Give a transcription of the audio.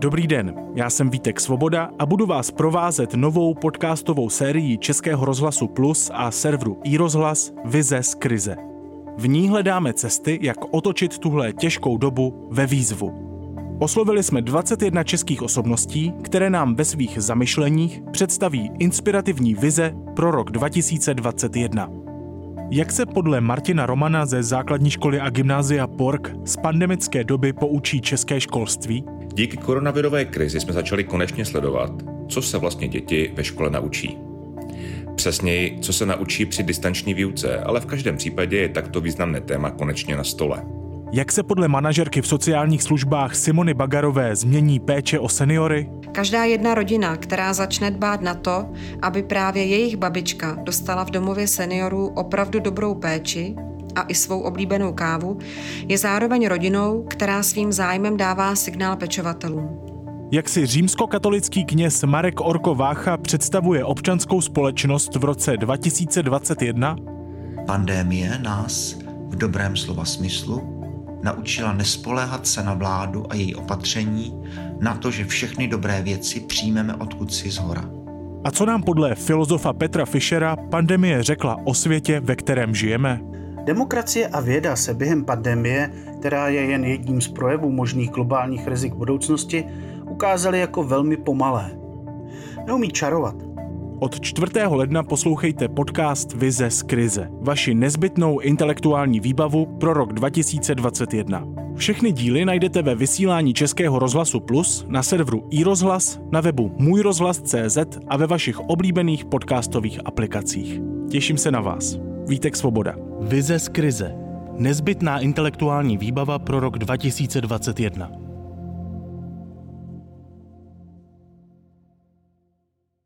Dobrý den, já jsem Vítek Svoboda a budu vás provázet novou podcastovou sérií Českého rozhlasu plus a serveru iROZHLAS Vize z krize. V ní hledáme cesty, jak otočit tuhle těžkou dobu ve výzvu. Oslovili jsme 21 českých osobností, které nám ve svých zamyšleních představí inspirativní vize pro rok 2021. Jak se podle Martina Romana ze základní školy a gymnázia PORG z pandemické doby poučí české školství? Díky koronavirové krizi jsme začali konečně sledovat, co se vlastně děti ve škole naučí. Přesněji, co se naučí při distanční výuce, ale v každém případě je takto významné téma konečně na stole. Jak se podle manažerky v sociálních službách Simony Bagarové změní péče o seniory? Každá jedna rodina, která začne dbát na to, aby právě jejich babička dostala v domově seniorů opravdu dobrou péči a i svou oblíbenou kávu, je zároveň rodinou, která svým zájmem dává signál pečovatelům. Jak si římskokatolický kněz Marek Orko Vácha představuje občanskou společnost v roce 2021? Pandémie nás v dobrém slova smyslu naučila nespoléhat se na vládu a její opatření, na to, že všechny dobré věci přijmeme odkud si zhora. A co nám podle filozofa Petra Fischera pandemie řekla o světě, ve kterém žijeme? Demokracie a věda se během pandemie, která je jen jedním z projevů možných globálních rizik budoucnosti, ukázaly jako velmi pomalé. Neumí čarovat. Od 4. ledna poslouchejte podcast Vize z krize, vaši nezbytnou intelektuální výbavu pro rok 2021. Všechny díly najdete ve vysílání Českého rozhlasu Plus, na serveru iROZHLAS, na webu mujRozhlas.cz a ve vašich oblíbených podcastových aplikacích. Těším se na vás. Vítek Svoboda. Vize z krize. Nezbytná intelektuální výbava pro rok 2021.